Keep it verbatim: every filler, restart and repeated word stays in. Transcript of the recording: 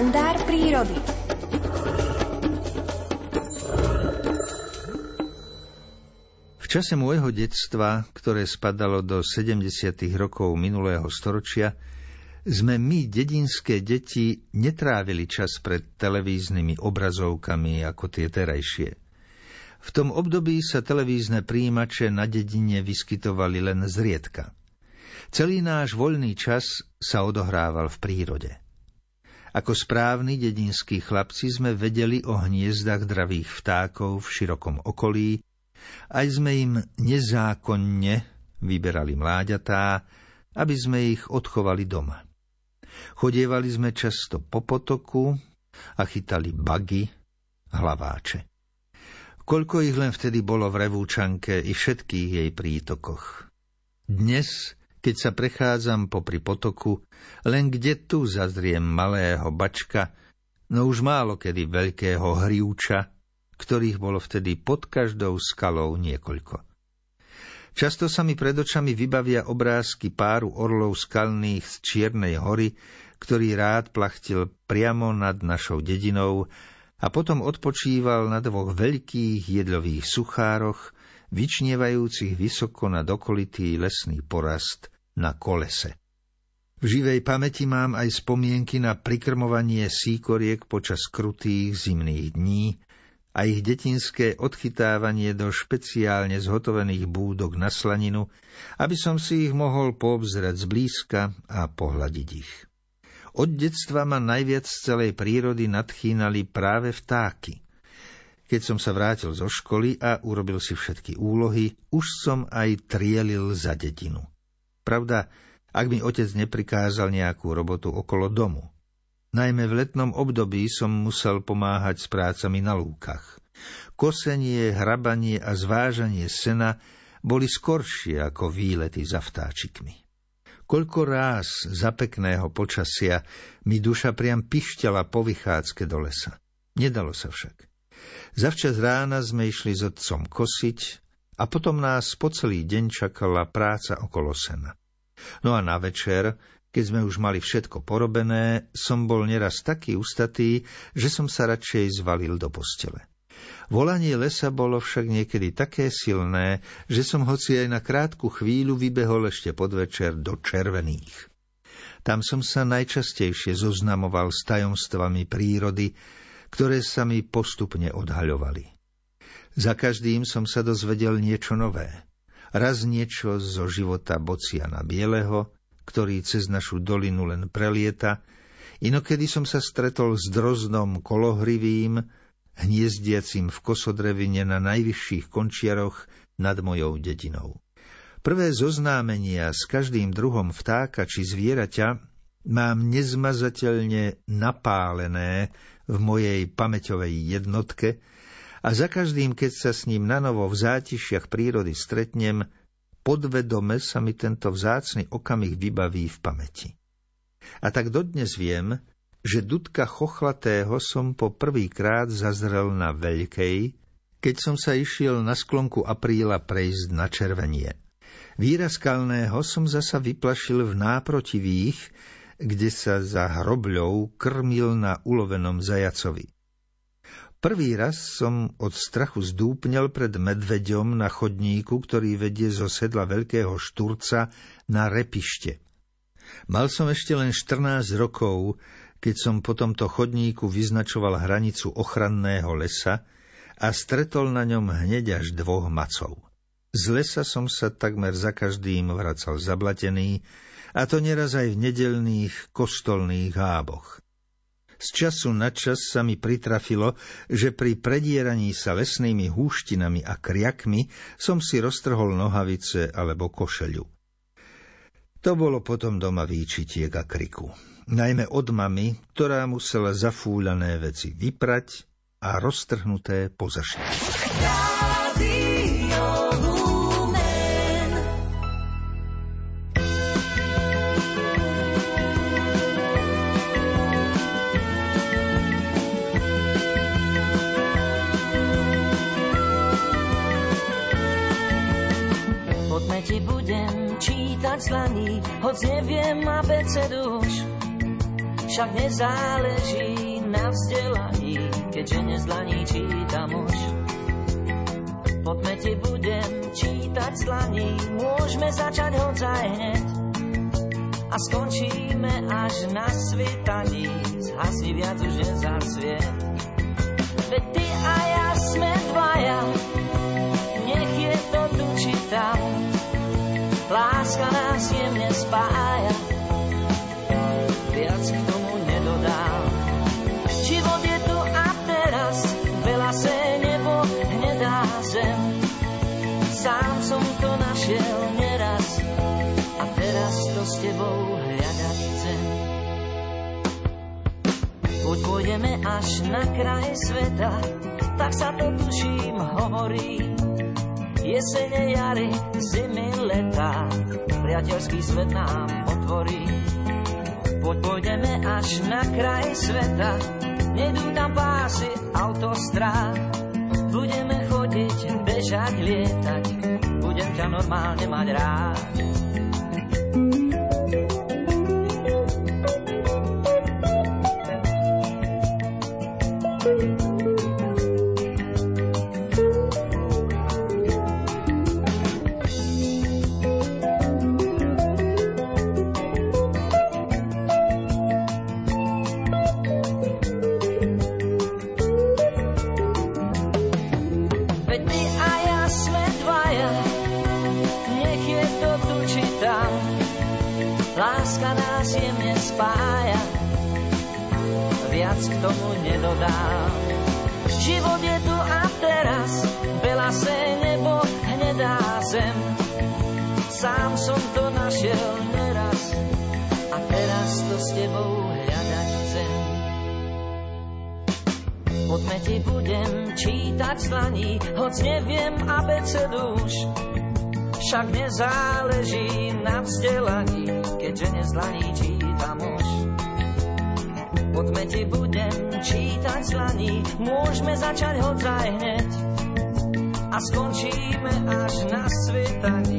kalendár prírody. V čase môjho detstva, ktoré spadalo do sedemdesiatych rokov minulého storočia, sme my, dedinské deti, netrávili čas pred televíznymi obrazovkami ako tie terajšie. V tom období sa televízne príjimače na dedine vyskytovali len zriedka. Celý náš voľný čas sa odohrával v prírode. Ako správni dedinskí chlapci sme vedeli o hniezdach dravých vtákov v širokom okolí, aj sme im nezákonne vyberali mláďatá, aby sme ich odchovali doma. Chodievali sme často po potoku a chytali bagy, hlaváče. Koľko ich len vtedy bolo v Revúčanke i všetkých jej prítokoch. Dnes, keď sa prechádzam popri potoku, len kde tu zazriem malého bačka, no už málo kedy veľkého hrivča, ktorých bolo vtedy pod každou skalou niekoľko. Často sa mi pred očami vybavia obrázky páru orlov skalných z Čiernej hory, ktorý rád plachtil priamo nad našou dedinou, a potom odpočíval na dvoch veľkých jedľových suchároch, vyčnievajúcich vysoko nad okolitý lesný porast na kolese. V živej pamäti mám aj spomienky na prikrmovanie síkoriek počas krutých zimných dní a ich detinské odchytávanie do špeciálne zhotovených búdok na slaninu, aby som si ich mohol poobzerať zblízka a pohľadiť ich. Od detstva ma najviac z celej prírody nadchýnali práve vtáky. Keď som sa vrátil zo školy a urobil si všetky úlohy, už som aj trielil za dedinu. Pravda, ak mi otec neprikázal nejakú robotu okolo domu. Najmä v letnom období som musel pomáhať s prácami na lúkach. Kosenie, hrabanie a zvážanie sena boli skoršie ako výlety za vtáčikmi. Koľko ráz za pekného počasia mi duša priam pišťala po vychádzke do lesa. Nedalo sa však. Zavčas rána sme išli s otcom kosiť a potom nás po celý deň čakala práca okolo sena. No a na večer, keď sme už mali všetko porobené, som bol neraz taký ustatý, že som sa radšej zvalil do postele. Volanie lesa bolo však niekedy také silné, že som hoci aj na krátku chvíľu vybehol ešte podvečer do Červených. Tam som sa najčastejšie zoznamoval s tajomstvami prírody, ktoré sa mi postupne odhaľovali. Za každým som sa dozvedel niečo nové. Raz niečo zo života Bociana Bieleho, ktorý cez našu dolinu len prelieta, inokedy som sa stretol s drozdom kolohrivým, hniezdiacim v kosodrevine na najvyšších končiaroch nad mojou dedinou. Prvé zoznámenia s každým druhom vtáka či zvieraťa mám nezmazateľne napálené v mojej pamäťovej jednotke a za každým, keď sa s ním nanovo v zátišiach prírody stretnem, podvedome sa mi tento vzácny okamih vybaví v pamäti. A tak dodnes viem, že dudka chochlatého som po prvýkrát zazrel na Veľkej, keď som sa išiel na sklonku apríla prejsť na Červenie. Víra skalného som zasa vyplašil v Náprotivých, kde sa za hrobľou krmil na ulovenom zajacovi. Prvý raz som od strachu zdúpnel pred medveďom na chodníku, ktorý vedie zo sedla Veľkého Štúrca na Repište. Mal som ešte len štrnásť rokov, keď som po tomto chodníku vyznačoval hranicu ochranného lesa a stretol na ňom hneď až dvoch macov. Z lesa som sa takmer za každým vracal zablatený, a to neraz aj v nedeľných kostolných háboch. Z času na čas sa mi pritrafilo, že pri predieraní sa lesnými húštinami a kriakmi som si roztrhol nohavice alebo košeľu. To bolo potom doma výčitiek a kriku. Najmä od mamy, ktorá musela zafúľané veci vyprať a roztrhnuté pozašiť. Poďme ti budem čítať z dlaní, hoď neviem abecedu už. Však nezáleží na vzdelaní, keďže nezlaní číta muž. Poďme ti budem čítať slaní, môžeme začať hodzaj hneď. A skončíme až na svitaní, zhasni viac už nezasviet. Veď ty a ja sme dvaja, nech je to tu či tam. Láska nás jemne spája, viac k tomu nedodám. Život je tu a teraz, veľa se nebo hnedá zem. Sám som to našiel neraz a teraz to s tebou hľadať chcem. Buď pôjdeme až na kraj sveta, tak sa to tuším hovorí. Jesene, jary, zimy, leta, priateľský svet nám otvorí. Poď pôjdeme až na kraj sveta, nejdú tam pásy autostrád. Budeme chodiť, bežať, lietať, budem ťa normálne mať rád. K tomu nedodám. Život je tu a teraz, veľa se nebo hnedá zem. Sám som to našiel neraz a teraz to s tebou hľadať chcem. Poďme ti budem čítať slaní, hoc neviem abecedu už. Však nezáleží na vzdelaní, keďže nezlaní čítam už. Poďme ti budem čítať slaní, môžeme začať hodzaj hneď a skončíme až na svitaní.